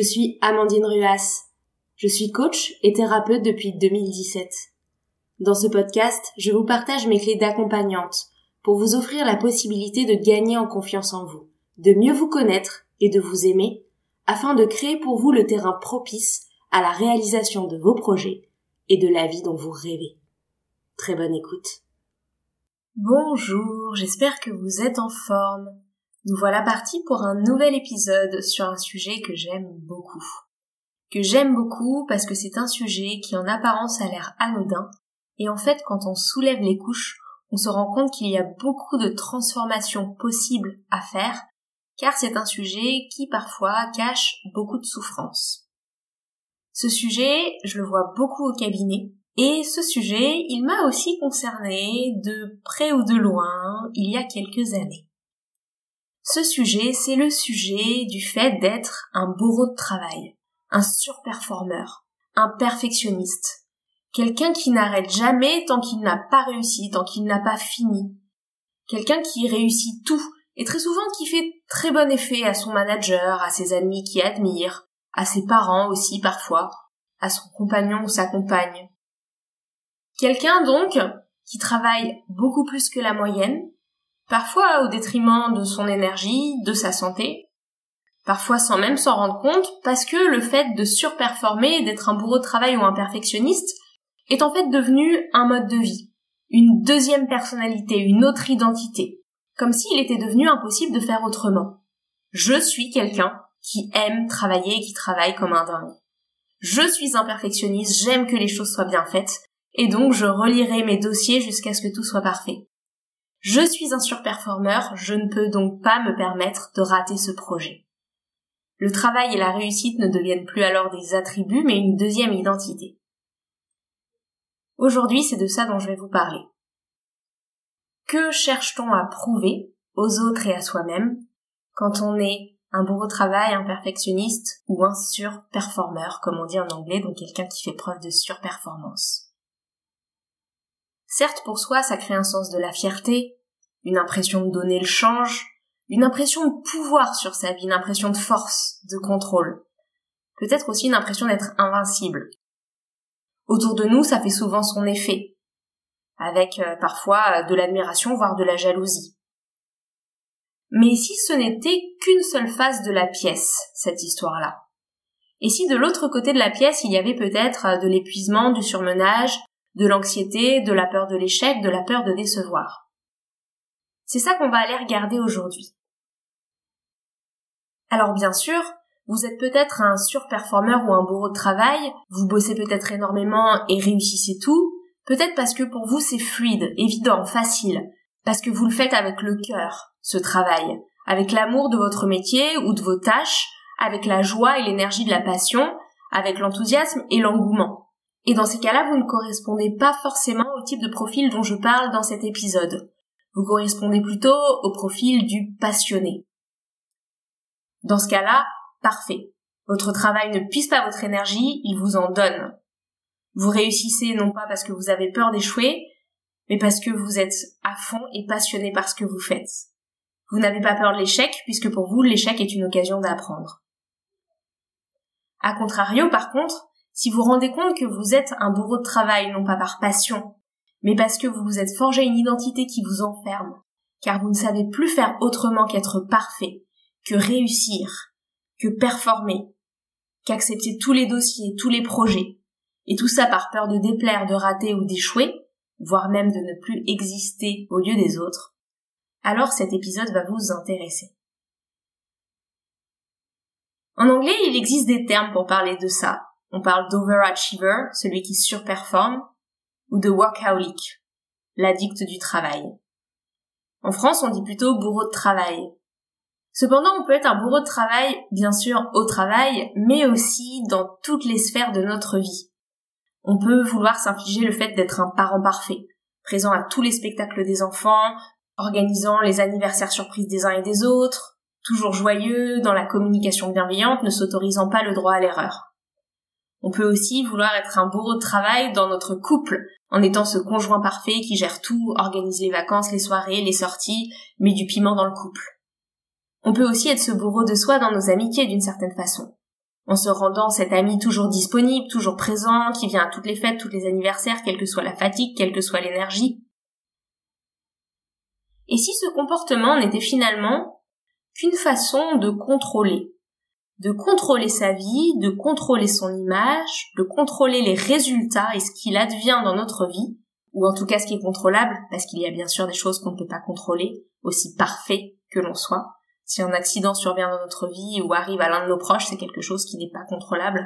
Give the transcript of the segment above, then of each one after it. Je suis Amandine Ruas. Je suis coach et thérapeute depuis 2017. Dans ce podcast, je vous partage mes clés d'accompagnante pour vous offrir la possibilité de gagner en confiance en vous, de mieux vous connaître et de vous aimer, afin de créer pour vous le terrain propice à la réalisation de vos projets et de la vie dont vous rêvez. Très bonne écoute. Bonjour, j'espère que vous êtes en forme. Nous voilà partis pour un nouvel épisode sur un sujet que j'aime beaucoup. Que j'aime beaucoup parce que c'est un sujet qui en apparence a l'air anodin, et en fait quand on soulève les couches, on se rend compte qu'il y a beaucoup de transformations possibles à faire, car c'est un sujet qui parfois cache beaucoup de souffrances. Ce sujet, je le vois beaucoup au cabinet, et ce sujet, il m'a aussi concernée de près ou de loin, il y a quelques années. Ce sujet, c'est le sujet du fait d'être un bourreau de travail, un surperformeur, un perfectionniste, quelqu'un qui n'arrête jamais tant qu'il n'a pas réussi, tant qu'il n'a pas fini, quelqu'un qui réussit tout, et très souvent qui fait très bon effet à son manager, à ses amis qui admirent, à ses parents aussi parfois, à son compagnon ou sa compagne. Quelqu'un donc qui travaille beaucoup plus que la moyenne, parfois au détriment de son énergie, de sa santé, parfois sans même s'en rendre compte, parce que le fait de surperformer, d'être un bourreau de travail ou un perfectionniste, est en fait devenu un mode de vie, une deuxième personnalité, une autre identité. Comme s'il était devenu impossible de faire autrement. Je suis quelqu'un qui aime travailler et qui travaille comme un dingue. Je suis un perfectionniste, j'aime que les choses soient bien faites, et donc je relirai mes dossiers jusqu'à ce que tout soit parfait. Je suis un surperformeur, je ne peux donc pas me permettre de rater ce projet. Le travail et la réussite ne deviennent plus alors des attributs, mais une deuxième identité. Aujourd'hui, c'est de ça dont je vais vous parler. Que cherche-t-on à prouver aux autres et à soi-même quand on est un bourreau de travail, un perfectionniste ou un surperformeur, comme on dit en anglais, donc quelqu'un qui fait preuve de surperformance? Certes, pour soi, ça crée un sens de la fierté, une impression de donner le change, une impression de pouvoir sur sa vie, une impression de force, de contrôle. Peut-être aussi une impression d'être invincible. Autour de nous, ça fait souvent son effet, avec parfois de l'admiration, voire de la jalousie. Mais si ce n'était qu'une seule face de la pièce, cette histoire-là? Et si de l'autre côté de la pièce, il y avait peut-être de l'épuisement, du surmenage, de l'anxiété, de la peur de l'échec, de la peur de décevoir? C'est ça qu'on va aller regarder aujourd'hui. Alors bien sûr, vous êtes peut-être un surperformeur ou un bourreau de travail, vous bossez peut-être énormément et réussissez tout, peut-être parce que pour vous c'est fluide, évident, facile, parce que vous le faites avec le cœur, ce travail, avec l'amour de votre métier ou de vos tâches, avec la joie et l'énergie de la passion, avec l'enthousiasme et l'engouement. Et dans ces cas-là, vous ne correspondez pas forcément au type de profil dont je parle dans cet épisode. Vous correspondez plutôt au profil du passionné. Dans ce cas-là, parfait. Votre travail ne puise pas votre énergie, il vous en donne. Vous réussissez non pas parce que vous avez peur d'échouer, mais parce que vous êtes à fond et passionné par ce que vous faites. Vous n'avez pas peur de l'échec, puisque pour vous, l'échec est une occasion d'apprendre. A contrario, par contre, si vous rendez compte que vous êtes un bourreau de travail, non pas par passion, mais parce que vous vous êtes forgé une identité qui vous enferme, car vous ne savez plus faire autrement qu'être parfait, que réussir, que performer, qu'accepter tous les dossiers, tous les projets, et tout ça par peur de déplaire, de rater ou d'échouer, voire même de ne plus exister au lieu des autres, alors cet épisode va vous intéresser. En anglais, il existe des termes pour parler de ça. On parle d'overachiever, celui qui surperforme, ou de workaholic, l'addict du travail. En France, on dit plutôt bourreau de travail. Cependant, on peut être un bourreau de travail, bien sûr, au travail, mais aussi dans toutes les sphères de notre vie. On peut vouloir s'infliger le fait d'être un parent parfait, présent à tous les spectacles des enfants, organisant les anniversaires surprises des uns et des autres, toujours joyeux, dans la communication bienveillante, ne s'autorisant pas le droit à l'erreur. On peut aussi vouloir être un bourreau de travail dans notre couple, en étant ce conjoint parfait qui gère tout, organise les vacances, les soirées, les sorties, met du piment dans le couple. On peut aussi être ce bourreau de soi dans nos amitiés d'une certaine façon. en se rendant cet ami toujours disponible, toujours présent, qui vient à toutes les fêtes, tous les anniversaires, quelle que soit la fatigue, quelle que soit l'énergie. Et si ce comportement n'était finalement qu'une façon de contrôler? De contrôler sa vie, de contrôler son image, de contrôler les résultats et ce qu'il advient dans notre vie, ou en tout cas ce qui est contrôlable, parce qu'il y a bien sûr des choses qu'on ne peut pas contrôler, aussi parfait que l'on soit. Si un accident survient dans notre vie ou arrive à l'un de nos proches, c'est quelque chose qui n'est pas contrôlable.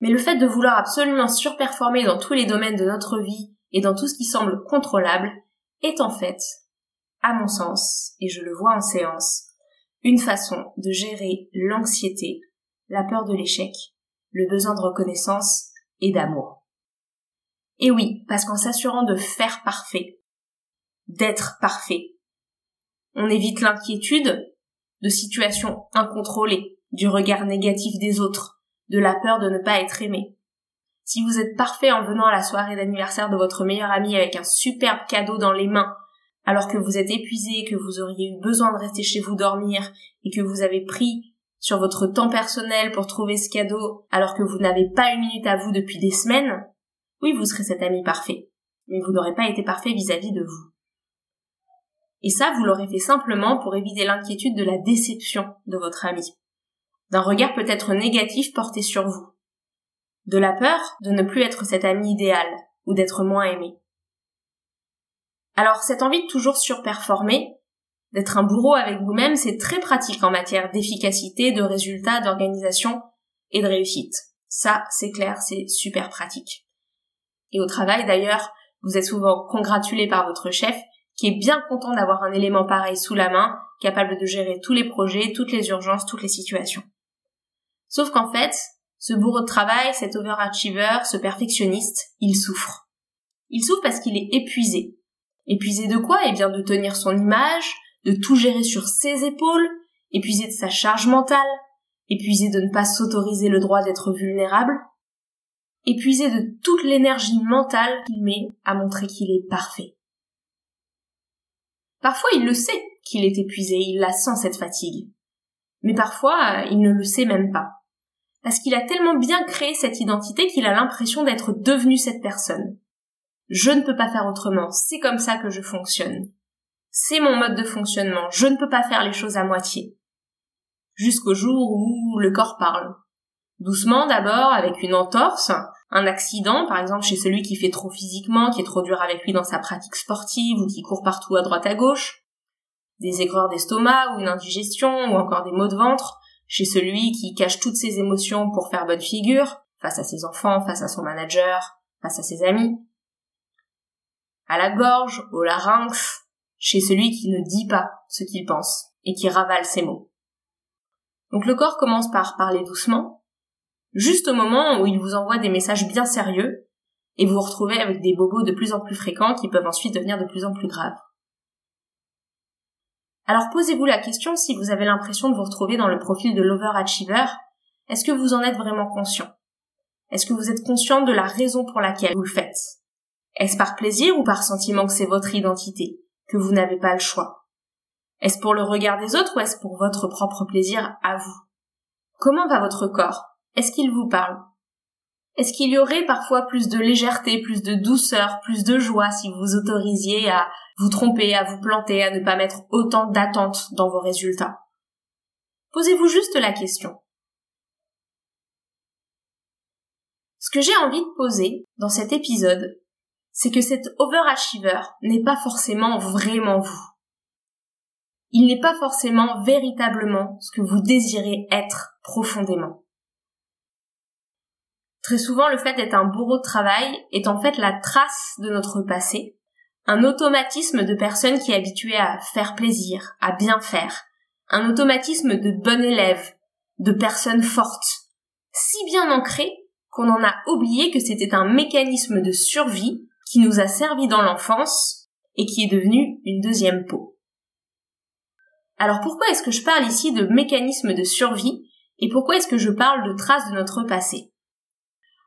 Mais le fait de vouloir absolument surperformer dans tous les domaines de notre vie et dans tout ce qui semble contrôlable est en fait, à mon sens, et je le vois en séance, une façon de gérer l'anxiété, la peur de l'échec, le besoin de reconnaissance et d'amour. Et oui, parce qu'en s'assurant de faire parfait, d'être parfait, on évite l'inquiétude de situations incontrôlées, du regard négatif des autres, de la peur de ne pas être aimé. Si vous êtes parfait en venant à la soirée d'anniversaire de votre meilleur ami avec un superbe cadeau dans les mains, alors que vous êtes épuisé, que vous auriez eu besoin de rester chez vous dormir et que vous avez pris sur votre temps personnel pour trouver ce cadeau alors que vous n'avez pas une minute à vous depuis des semaines, oui, vous serez cet ami parfait, mais vous n'aurez pas été parfait vis-à-vis de vous. Et ça, vous l'aurez fait simplement pour éviter l'inquiétude de la déception de votre ami, d'un regard peut-être négatif porté sur vous, de la peur de ne plus être cet ami idéal ou d'être moins aimé. Alors, cette envie de toujours surperformer, d'être un bourreau avec vous-même, c'est très pratique en matière d'efficacité, de résultats, d'organisation et de réussite. Ça, c'est clair, c'est super pratique. Et au travail, d'ailleurs, vous êtes souvent congratulé par votre chef, qui est bien content d'avoir un élément pareil sous la main, capable de gérer tous les projets, toutes les urgences, toutes les situations. Sauf qu'en fait, ce bourreau de travail, cet overachiever, ce perfectionniste, il souffre. Il souffre parce qu'il est épuisé. Épuisé de quoi? Eh bien de tenir son image, de tout gérer sur ses épaules, épuisé de sa charge mentale, épuisé de ne pas s'autoriser le droit d'être vulnérable, épuisé de toute l'énergie mentale qu'il met à montrer qu'il est parfait. Parfois, il le sait qu'il est épuisé, il la sent cette fatigue. Mais parfois, il ne le sait même pas. Parce qu'il a tellement bien créé cette identité qu'il a l'impression d'être devenu cette personne. Je ne peux pas faire autrement, c'est comme ça que je fonctionne. C'est mon mode de fonctionnement, je ne peux pas faire les choses à moitié. Jusqu'au jour où le corps parle. Doucement d'abord, avec une entorse, un accident, par exemple chez celui qui fait trop physiquement, qui est trop dur avec lui dans sa pratique sportive ou qui court partout à droite à gauche, des aigreurs d'estomac ou une indigestion ou encore des maux de ventre, chez celui qui cache toutes ses émotions pour faire bonne figure, face à ses enfants, face à son manager, face à ses amis, à la gorge, au larynx, chez celui qui ne dit pas ce qu'il pense et qui ravale ses mots. Donc le corps commence par parler doucement, juste au moment où il vous envoie des messages bien sérieux, et vous vous retrouvez avec des bobos de plus en plus fréquents qui peuvent ensuite devenir de plus en plus graves. Alors posez-vous la question si vous avez l'impression de vous retrouver dans le profil de l'overachiever, est-ce que vous en êtes vraiment conscient? Est-ce que vous êtes conscient de la raison pour laquelle vous le faites? Est-ce par plaisir ou par sentiment que c'est votre identité, que vous n'avez pas le choix? Est-ce pour le regard des autres ou est-ce pour votre propre plaisir à vous? Comment va votre corps? Est-ce qu'il vous parle? Est-ce qu'il y aurait parfois plus de légèreté, plus de douceur, plus de joie si vous vous autorisiez à vous tromper, à vous planter, à ne pas mettre autant d'attente dans vos résultats? Posez-vous juste la question. Ce que j'ai envie de poser dans cet épisode, c'est que cet overachiever n'est pas forcément vraiment vous. Il n'est pas forcément véritablement ce que vous désirez être profondément. Très souvent, le fait d'être un bourreau de travail est en fait la trace de notre passé, un automatisme de personne qui est habituée à faire plaisir, à bien faire, un automatisme de bon élève, de personne forte, si bien ancré qu'on en a oublié que c'était un mécanisme de survie qui nous a servi dans l'enfance et qui est devenu une deuxième peau. Alors pourquoi est-ce que je parle ici de mécanisme de survie et pourquoi est-ce que je parle de traces de notre passé ?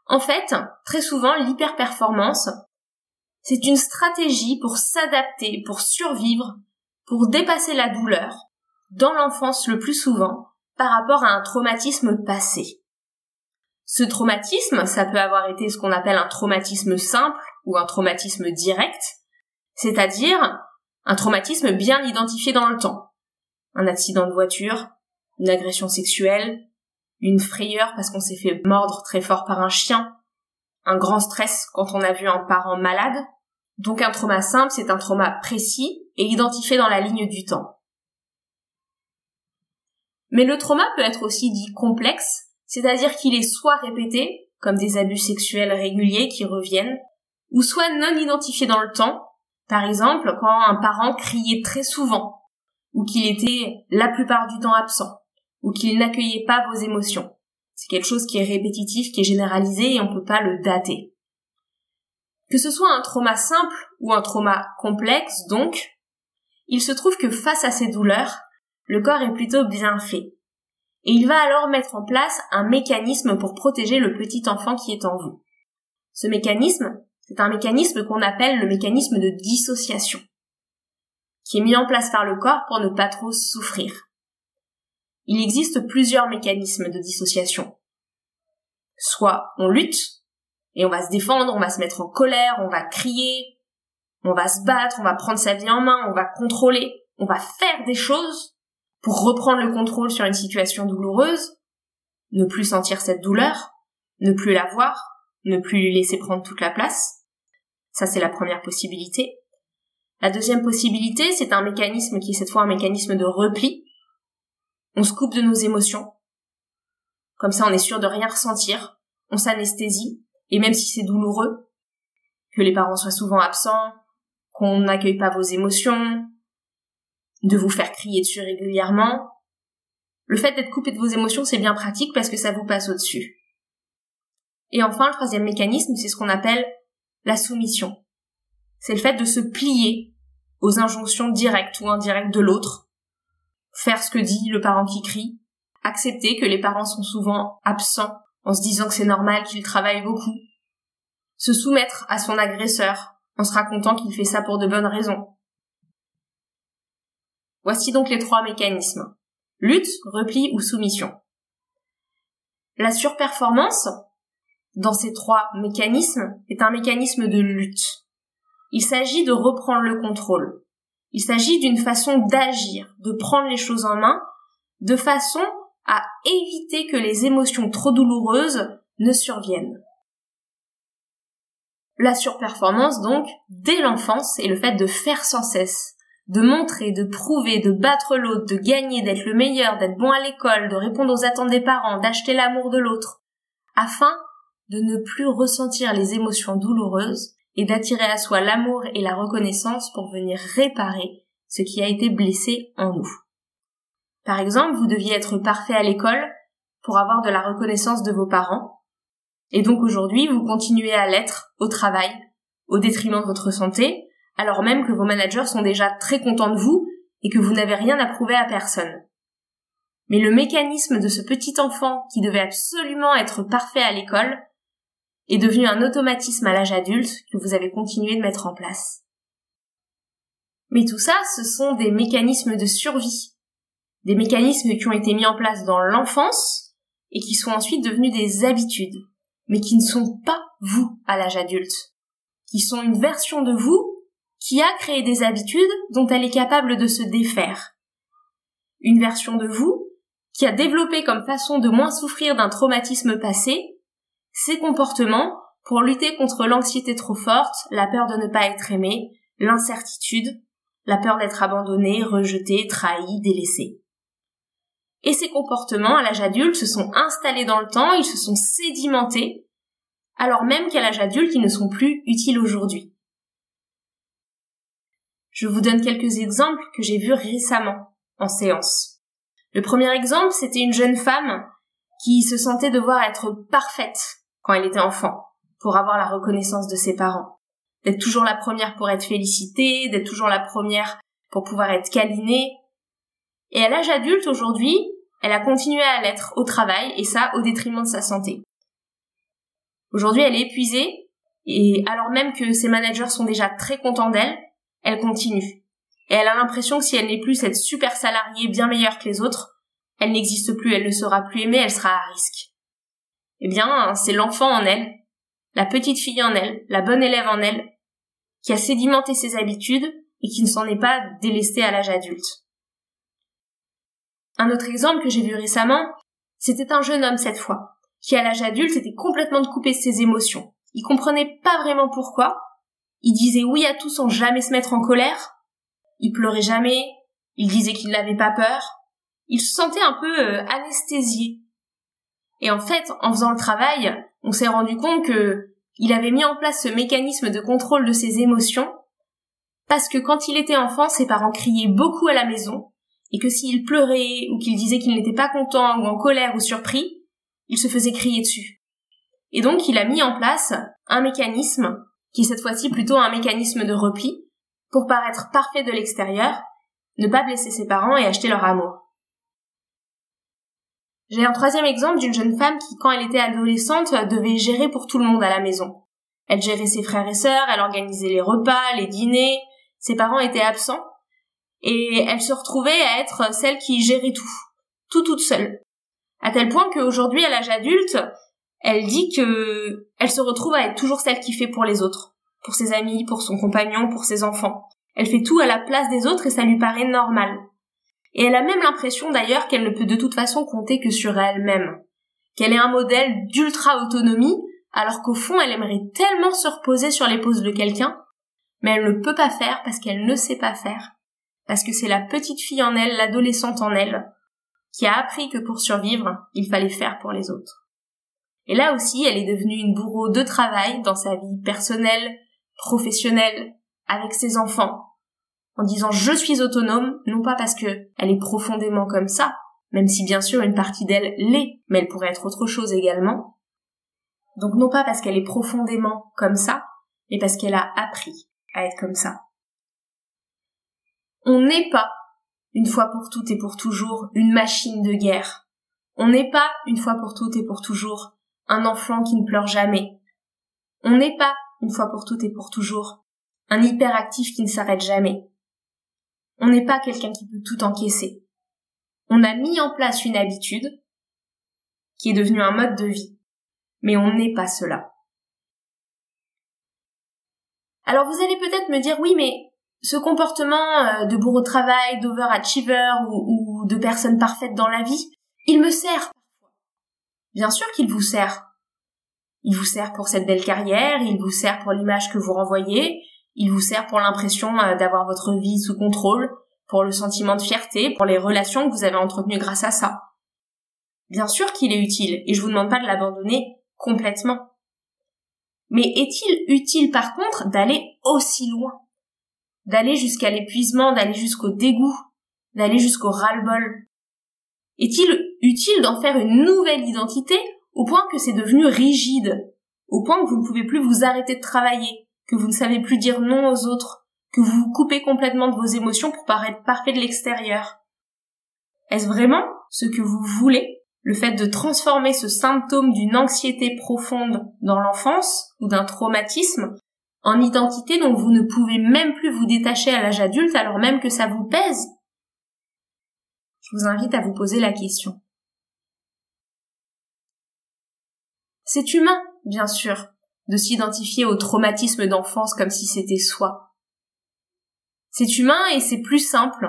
En fait, très souvent, l'hyperperformance, c'est une stratégie pour s'adapter, pour survivre, pour dépasser la douleur, dans l'enfance le plus souvent, par rapport à un traumatisme passé. Ce traumatisme, ça peut avoir été ce qu'on appelle un traumatisme simple ou un traumatisme direct, c'est-à-dire un traumatisme bien identifié dans le temps. Un accident de voiture, une agression sexuelle, une frayeur parce qu'on s'est fait mordre très fort par un chien, un grand stress quand on a vu un parent malade. Donc un trauma simple, c'est un trauma précis et identifié dans la ligne du temps. Mais le trauma peut être aussi dit complexe, c'est-à-dire qu'il est soit répété, comme des abus sexuels réguliers qui reviennent, ou soit non identifié dans le temps, par exemple quand un parent criait très souvent, ou qu'il était la plupart du temps absent, ou qu'il n'accueillait pas vos émotions. C'est quelque chose qui est répétitif, qui est généralisé et on ne peut pas le dater. Que ce soit un trauma simple ou un trauma complexe, donc, il se trouve que face à ces douleurs, le corps est plutôt bien fait. Et il va alors mettre en place un mécanisme pour protéger le petit enfant qui est en vous. Ce mécanisme, c'est un mécanisme qu'on appelle le mécanisme de dissociation, qui est mis en place par le corps pour ne pas trop souffrir. Il existe plusieurs mécanismes de dissociation. Soit on lutte, et on va se défendre, on va se mettre en colère, on va crier, on va se battre, on va prendre sa vie en main, on va contrôler, on va faire des choses pour reprendre le contrôle sur une situation douloureuse, ne plus sentir cette douleur, ne plus la voir, ne plus lui laisser prendre toute la place. Ça, c'est la première possibilité. La deuxième possibilité, c'est un mécanisme qui est cette fois un mécanisme de repli. On se coupe de nos émotions. Comme ça, on est sûr de rien ressentir. On s'anesthésie. Et même si c'est douloureux, que les parents soient souvent absents, qu'on n'accueille pas vos émotions, de vous faire crier dessus régulièrement, le fait d'être coupé de vos émotions, c'est bien pratique parce que ça vous passe au-dessus. Et enfin, le troisième mécanisme, c'est ce qu'on appelle la soumission. C'est le fait de se plier aux injonctions directes ou indirectes de l'autre, faire ce que dit le parent qui crie, accepter que les parents sont souvent absents, en se disant que c'est normal qu'il travaille beaucoup, se soumettre à son agresseur en se racontant qu'il fait ça pour de bonnes raisons. Voici donc les trois mécanismes. Lutte, repli ou soumission. La surperformance, dans ces trois mécanismes, est un mécanisme de lutte. Il s'agit de reprendre le contrôle. Il s'agit d'une façon d'agir, de prendre les choses en main, de façon à éviter que les émotions trop douloureuses ne surviennent. La surperformance, donc, dès l'enfance, est le fait de faire sans cesse, de montrer, de prouver, de battre l'autre, de gagner, d'être le meilleur, d'être bon à l'école, de répondre aux attentes des parents, d'acheter l'amour de l'autre, afin de ne plus ressentir les émotions douloureuses et d'attirer à soi l'amour et la reconnaissance pour venir réparer ce qui a été blessé en nous. Par exemple, vous deviez être parfait à l'école pour avoir de la reconnaissance de vos parents. Et donc aujourd'hui, vous continuez à l'être au travail, au détriment de votre santé, alors même que vos managers sont déjà très contents de vous et que vous n'avez rien à prouver à personne. Mais le mécanisme de ce petit enfant qui devait absolument être parfait à l'école est devenu un automatisme à l'âge adulte que vous avez continué de mettre en place. Mais tout ça, ce sont des mécanismes de survie. Des mécanismes qui ont été mis en place dans l'enfance et qui sont ensuite devenus des habitudes, mais qui ne sont pas vous à l'âge adulte, qui sont une version de vous qui a créé des habitudes dont elle est capable de se défaire. Une version de vous qui a développé comme façon de moins souffrir d'un traumatisme passé ses comportements pour lutter contre l'anxiété trop forte, la peur de ne pas être aimé, l'incertitude, la peur d'être abandonné, rejeté, trahi, délaissé. Et ces comportements, à l'âge adulte, se sont installés dans le temps, ils se sont sédimentés, alors même qu'à l'âge adulte, ils ne sont plus utiles aujourd'hui. Je vous donne quelques exemples que j'ai vus récemment en séance. Le premier exemple, c'était une jeune femme qui se sentait devoir être parfaite quand elle était enfant, pour avoir la reconnaissance de ses parents. D'être toujours la première pour être félicitée, d'être toujours la première pour pouvoir être câlinée. Et à l'âge adulte, aujourd'hui, elle a continué à l'être au travail, et ça au détriment de sa santé. Aujourd'hui, elle est épuisée, et alors même que ses managers sont déjà très contents d'elle, elle continue. Et elle a l'impression que si elle n'est plus cette super salariée bien meilleure que les autres, elle n'existe plus, elle ne sera plus aimée, elle sera à risque. eh bien, c'est l'enfant en elle, la petite fille en elle, la bonne élève en elle, qui a sédimenté ses habitudes et qui ne s'en est pas délestée à l'âge adulte. Un autre exemple que j'ai vu récemment, c'était un jeune homme cette fois, qui à l'âge adulte était complètement découpé de ses émotions. Il comprenait pas vraiment pourquoi, il disait oui à tout sans jamais se mettre en colère, il pleurait jamais, il disait qu'il n'avait pas peur, il se sentait un peu anesthésié. Et en fait, en faisant le travail, on s'est rendu compte qu'il avait mis en place ce mécanisme de contrôle de ses émotions, parce que quand il était enfant, ses parents criaient beaucoup à la maison, et que s'il pleurait, ou qu'il disait qu'il n'était pas content, ou en colère, ou surpris, il se faisait crier dessus. Et donc il a mis en place un mécanisme, qui est cette fois-ci plutôt un mécanisme de repli, pour paraître parfait de l'extérieur, ne pas blesser ses parents et acheter leur amour. J'ai un troisième exemple d'une jeune femme qui, quand elle était adolescente, devait gérer pour tout le monde à la maison. Elle gérait ses frères et sœurs, elle organisait les repas, les dîners, ses parents étaient absents, et elle se retrouvait à être celle qui gérait tout toute seule. À tel point qu'aujourd'hui, à l'âge adulte, elle dit que elle se retrouve à être toujours celle qui fait pour les autres, pour ses amis, pour son compagnon, pour ses enfants. Elle fait tout à la place des autres et ça lui paraît normal. Et elle a même l'impression d'ailleurs qu'elle ne peut de toute façon compter que sur elle-même, qu'elle est un modèle d'ultra-autonomie, alors qu'au fond elle aimerait tellement se reposer sur les pauses de quelqu'un, mais elle ne peut pas faire parce qu'elle ne sait pas faire, parce que c'est la petite fille en elle, l'adolescente en elle, qui a appris que pour survivre, il fallait faire pour les autres. Et là aussi, elle est devenue une bourreau de travail dans sa vie personnelle, professionnelle, avec ses enfants, en disant « je suis autonome », non pas parce que elle est profondément comme ça, même si bien sûr une partie d'elle l'est, mais elle pourrait être autre chose également. Donc non pas parce qu'elle est profondément comme ça, mais parce qu'elle a appris à être comme ça. On n'est pas, une fois pour toutes et pour toujours, une machine de guerre. On n'est pas, une fois pour toutes et pour toujours, un enfant qui ne pleure jamais. On n'est pas, une fois pour toutes et pour toujours, un hyperactif qui ne s'arrête jamais. On n'est pas quelqu'un qui peut tout encaisser. On a mis en place une habitude qui est devenue un mode de vie. Mais on n'est pas cela. Alors vous allez peut-être me dire, oui, mais ce comportement de bourreau de travail, d'overachiever ou de personne parfaite dans la vie, il me sert. Bien sûr qu'il vous sert. Il vous sert pour cette belle carrière, il vous sert pour l'image que vous renvoyez, il vous sert pour l'impression d'avoir votre vie sous contrôle, pour le sentiment de fierté, pour les relations que vous avez entretenues grâce à ça. Bien sûr qu'il est utile, et je vous demande pas de l'abandonner complètement. Mais est-il utile par contre d'aller aussi loin ? D'aller jusqu'à l'épuisement, d'aller jusqu'au dégoût, d'aller jusqu'au ras-le-bol ? Est-il utile d'en faire une nouvelle identité au point que c'est devenu rigide, au point que vous ne pouvez plus vous arrêter de travailler ? Que vous ne savez plus dire non aux autres, que vous vous coupez complètement de vos émotions pour paraître parfait de l'extérieur. Est-ce vraiment ce que vous voulez, le fait de transformer ce symptôme d'une anxiété profonde dans l'enfance ou d'un traumatisme en identité dont vous ne pouvez même plus vous détacher à l'âge adulte alors même que ça vous pèse ? Je vous invite à vous poser la question. C'est humain, bien sûr, de s'identifier au traumatisme d'enfance comme si c'était soi. C'est humain et c'est plus simple,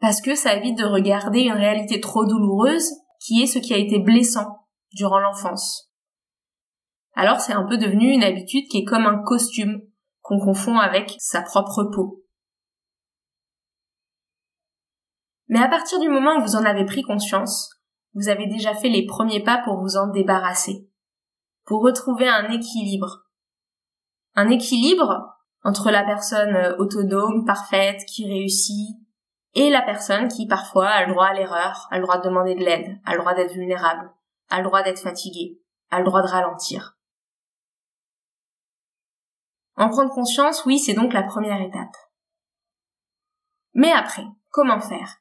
parce que ça évite de regarder une réalité trop douloureuse qui est ce qui a été blessant durant l'enfance. Alors c'est un peu devenu une habitude qui est comme un costume qu'on confond avec sa propre peau. Mais à partir du moment où vous en avez pris conscience, vous avez déjà fait les premiers pas pour vous en débarrasser. Pour retrouver un équilibre entre la personne autonome, parfaite, qui réussit, et la personne qui parfois a le droit à l'erreur, a le droit de demander de l'aide, a le droit d'être vulnérable, a le droit d'être fatiguée, a le droit de ralentir. En prendre conscience, oui, c'est donc la première étape. Mais après, comment faire ?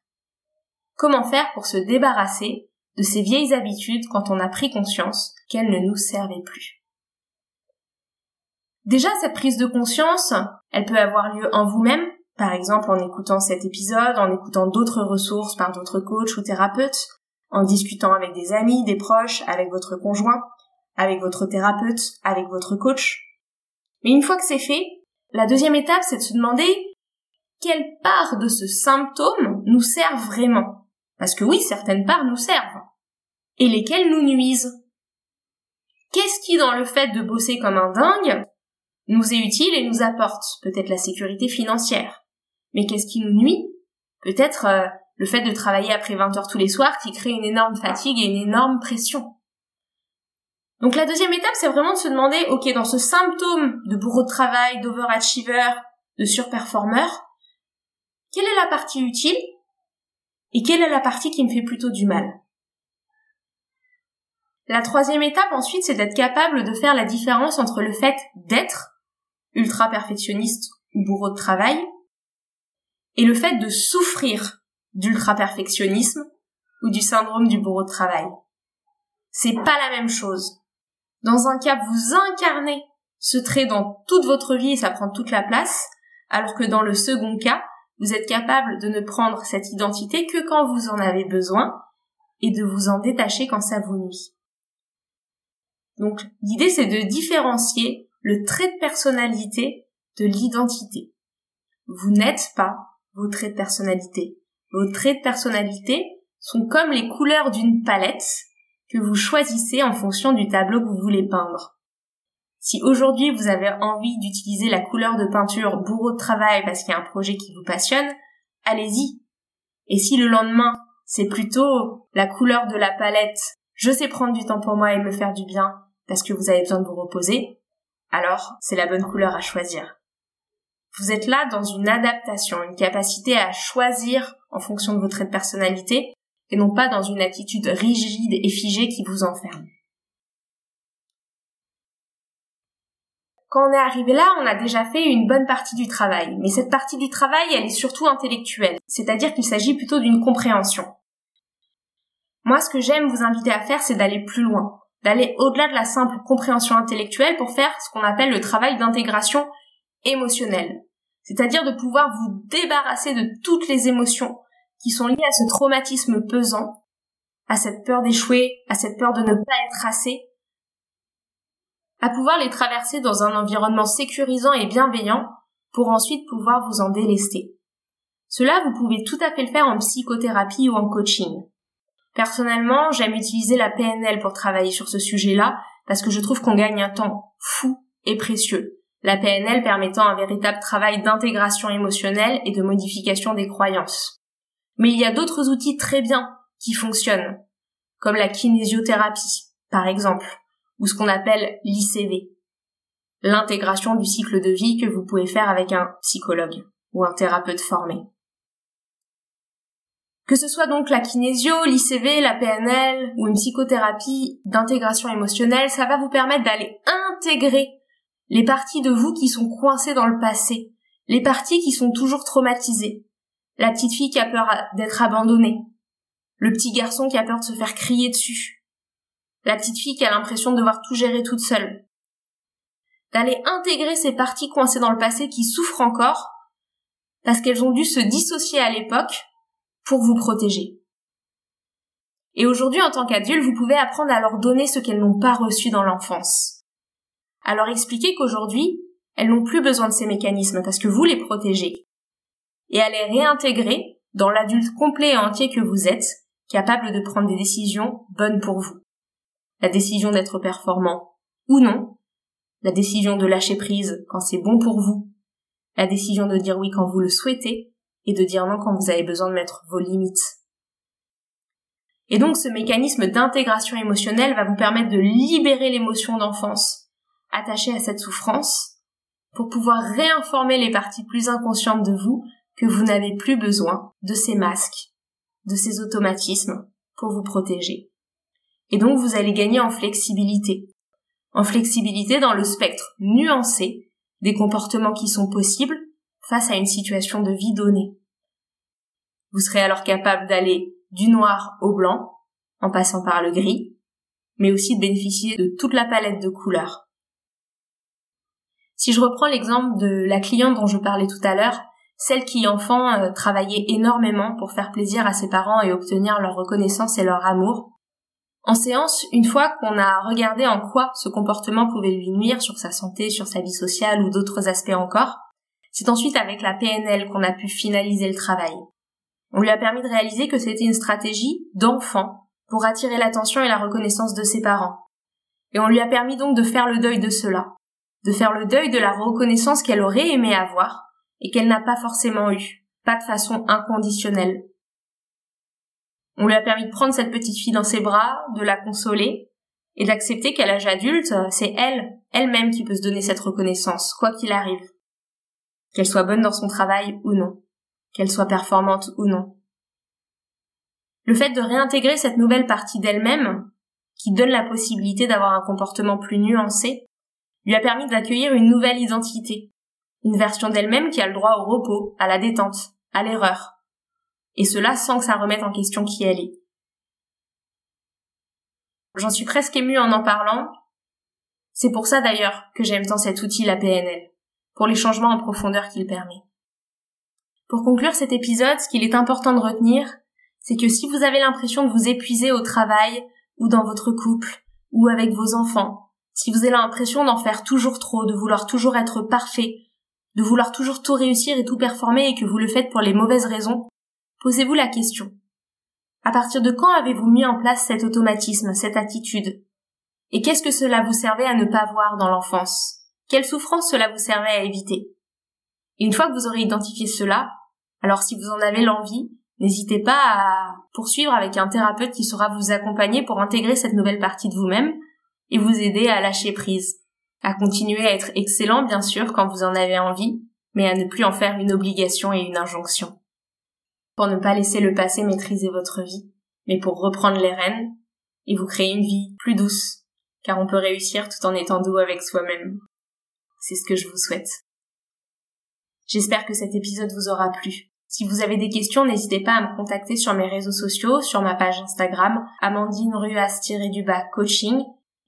Comment faire pour se débarrasser de ces vieilles habitudes quand on a pris conscience qu'elles ne nous servaient plus. Déjà, cette prise de conscience, elle peut avoir lieu en vous-même, par exemple en écoutant cet épisode, en écoutant d'autres ressources par d'autres coachs ou thérapeutes, en discutant avec des amis, des proches, avec votre conjoint, avec votre thérapeute, avec votre coach. Mais une fois que c'est fait, la deuxième étape, c'est de se demander quelle part de ce symptôme nous sert vraiment. Parce que oui, certaines parts nous servent. Et lesquelles nous nuisent. Qu'est-ce qui, dans le fait de bosser comme un dingue, nous est utile et nous apporte peut-être la sécurité financière. Mais qu'est-ce qui nous nuit? Peut-être le fait de travailler après 20h tous les soirs qui crée une énorme fatigue et une énorme pression. Donc la deuxième étape, c'est vraiment de se demander, ok, dans ce symptôme de bourreau de travail, d'overachiever, de surperformeur, quelle est la partie utile et quelle est la partie qui me fait plutôt du mal? La troisième étape ensuite, c'est d'être capable de faire la différence entre le fait d'être ultra perfectionniste ou bourreau de travail et le fait de souffrir d'ultra perfectionnisme ou du syndrome du bourreau de travail. C'est pas la même chose. Dans un cas, vous incarnez ce trait dans toute votre vie et ça prend toute la place, alors que dans le second cas, vous êtes capable de ne prendre cette identité que quand vous en avez besoin et de vous en détacher quand ça vous nuit. Donc, l'idée, c'est de différencier le trait de personnalité de l'identité. Vous n'êtes pas vos traits de personnalité. Vos traits de personnalité sont comme les couleurs d'une palette que vous choisissez en fonction du tableau que vous voulez peindre. Si aujourd'hui vous avez envie d'utiliser la couleur de peinture bourreau de travail parce qu'il y a un projet qui vous passionne, allez-y. Et si le lendemain, c'est plutôt la couleur de la palette je sais prendre du temps pour moi et me faire du bien parce que vous avez besoin de vous reposer, alors c'est la bonne couleur à choisir. Vous êtes là dans une adaptation, une capacité à choisir en fonction de vos traits de personnalité et non pas dans une attitude rigide et figée qui vous enferme. Quand on est arrivé là, on a déjà fait une bonne partie du travail. Mais cette partie du travail, elle est surtout intellectuelle. C'est-à-dire qu'il s'agit plutôt d'une compréhension. Moi, ce que j'aime vous inviter à faire, c'est d'aller plus loin. D'aller au-delà de la simple compréhension intellectuelle pour faire ce qu'on appelle le travail d'intégration émotionnelle. C'est-à-dire de pouvoir vous débarrasser de toutes les émotions qui sont liées à ce traumatisme pesant, à cette peur d'échouer, à cette peur de ne pas être assez, à pouvoir les traverser dans un environnement sécurisant et bienveillant pour ensuite pouvoir vous en délester. Cela, vous pouvez tout à fait le faire en psychothérapie ou en coaching. Personnellement, j'aime utiliser la PNL pour travailler sur ce sujet-là parce que je trouve qu'on gagne un temps fou et précieux. La PNL permettant un véritable travail d'intégration émotionnelle et de modification des croyances. Mais il y a d'autres outils très bien qui fonctionnent, comme la kinésiothérapie, par exemple, ou ce qu'on appelle l'ICV, l'intégration du cycle de vie que vous pouvez faire avec un psychologue ou un thérapeute formé. Que ce soit donc la kinésio, l'ICV, la PNL ou une psychothérapie d'intégration émotionnelle, ça va vous permettre d'aller intégrer les parties de vous qui sont coincées dans le passé, les parties qui sont toujours traumatisées, la petite fille qui a peur d'être abandonnée, le petit garçon qui a peur de se faire crier dessus, la petite fille qui a l'impression de devoir tout gérer toute seule. D'aller intégrer ces parties coincées dans le passé qui souffrent encore parce qu'elles ont dû se dissocier à l'époque pour vous protéger. Et aujourd'hui, en tant qu'adulte, vous pouvez apprendre à leur donner ce qu'elles n'ont pas reçu dans l'enfance. À leur expliquer qu'aujourd'hui, elles n'ont plus besoin de ces mécanismes parce que vous les protégez. Et à les réintégrer dans l'adulte complet et entier que vous êtes, capable de prendre des décisions bonnes pour vous. La décision d'être performant ou non, la décision de lâcher prise quand c'est bon pour vous, la décision de dire oui quand vous le souhaitez et de dire non quand vous avez besoin de mettre vos limites. Et donc ce mécanisme d'intégration émotionnelle va vous permettre de libérer l'émotion d'enfance attachée à cette souffrance pour pouvoir réinformer les parties plus inconscientes de vous que vous n'avez plus besoin de ces masques, de ces automatismes pour vous protéger. Et donc vous allez gagner en flexibilité. En flexibilité dans le spectre nuancé des comportements qui sont possibles face à une situation de vie donnée. Vous serez alors capable d'aller du noir au blanc, en passant par le gris, mais aussi de bénéficier de toute la palette de couleurs. Si je reprends l'exemple de la cliente dont je parlais tout à l'heure, celles qui en font travaillaient énormément pour faire plaisir à ses parents et obtenir leur reconnaissance et leur amour. En séance, une fois qu'on a regardé en quoi ce comportement pouvait lui nuire sur sa santé, sur sa vie sociale ou d'autres aspects encore, c'est ensuite avec la PNL qu'on a pu finaliser le travail. On lui a permis de réaliser que c'était une stratégie d'enfant pour attirer l'attention et la reconnaissance de ses parents. Et on lui a permis donc de faire le deuil de cela, de faire le deuil de la reconnaissance qu'elle aurait aimé avoir et qu'elle n'a pas forcément eue, pas de façon inconditionnelle. On lui a permis de prendre cette petite fille dans ses bras, de la consoler et d'accepter qu'à l'âge adulte, c'est elle-même qui peut se donner cette reconnaissance, quoi qu'il arrive. Qu'elle soit bonne dans son travail ou non, qu'elle soit performante ou non. Le fait de réintégrer cette nouvelle partie d'elle-même, qui donne la possibilité d'avoir un comportement plus nuancé, lui a permis d'accueillir une nouvelle identité, une version d'elle-même qui a le droit au repos, à la détente, à l'erreur. Et cela sans que ça remette en question qui elle est. J'en suis presque émue en parlant. C'est pour ça d'ailleurs que j'aime tant cet outil, la PNL, pour les changements en profondeur qu'il permet. Pour conclure cet épisode, ce qu'il est important de retenir, c'est que si vous avez l'impression de vous épuiser au travail, ou dans votre couple, ou avec vos enfants, si vous avez l'impression d'en faire toujours trop, de vouloir toujours être parfait, de vouloir toujours tout réussir et tout performer et que vous le faites pour les mauvaises raisons, posez-vous la question. À partir de quand avez-vous mis en place cet automatisme, cette attitude? Et qu'est-ce que cela vous servait à ne pas voir dans l'enfance? Quelle souffrance cela vous servait à éviter? Et une fois que vous aurez identifié cela, alors si vous en avez l'envie, n'hésitez pas à poursuivre avec un thérapeute qui saura vous accompagner pour intégrer cette nouvelle partie de vous-même et vous aider à lâcher prise, à continuer à être excellent bien sûr quand vous en avez envie, mais à ne plus en faire une obligation et une injonction. Pour ne pas laisser le passé maîtriser votre vie, mais pour reprendre les rênes et vous créer une vie plus douce, car on peut réussir tout en étant doux avec soi-même. C'est ce que je vous souhaite. J'espère que cet épisode vous aura plu. Si vous avez des questions, n'hésitez pas à me contacter sur mes réseaux sociaux, sur ma page Instagram, amandineruas-coaching,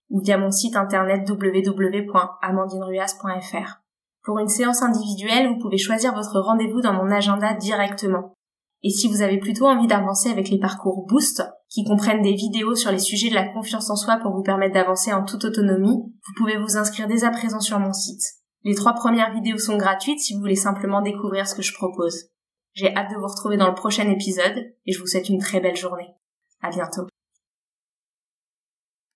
ou via mon site internet www.amandineruas.fr. Pour une séance individuelle, vous pouvez choisir votre rendez-vous dans mon agenda directement. Et si vous avez plutôt envie d'avancer avec les parcours Boost, qui comprennent des vidéos sur les sujets de la confiance en soi pour vous permettre d'avancer en toute autonomie, vous pouvez vous inscrire dès à présent sur mon site. Les 3 premières vidéos sont gratuites si vous voulez simplement découvrir ce que je propose. J'ai hâte de vous retrouver dans le prochain épisode et je vous souhaite une très belle journée. À bientôt.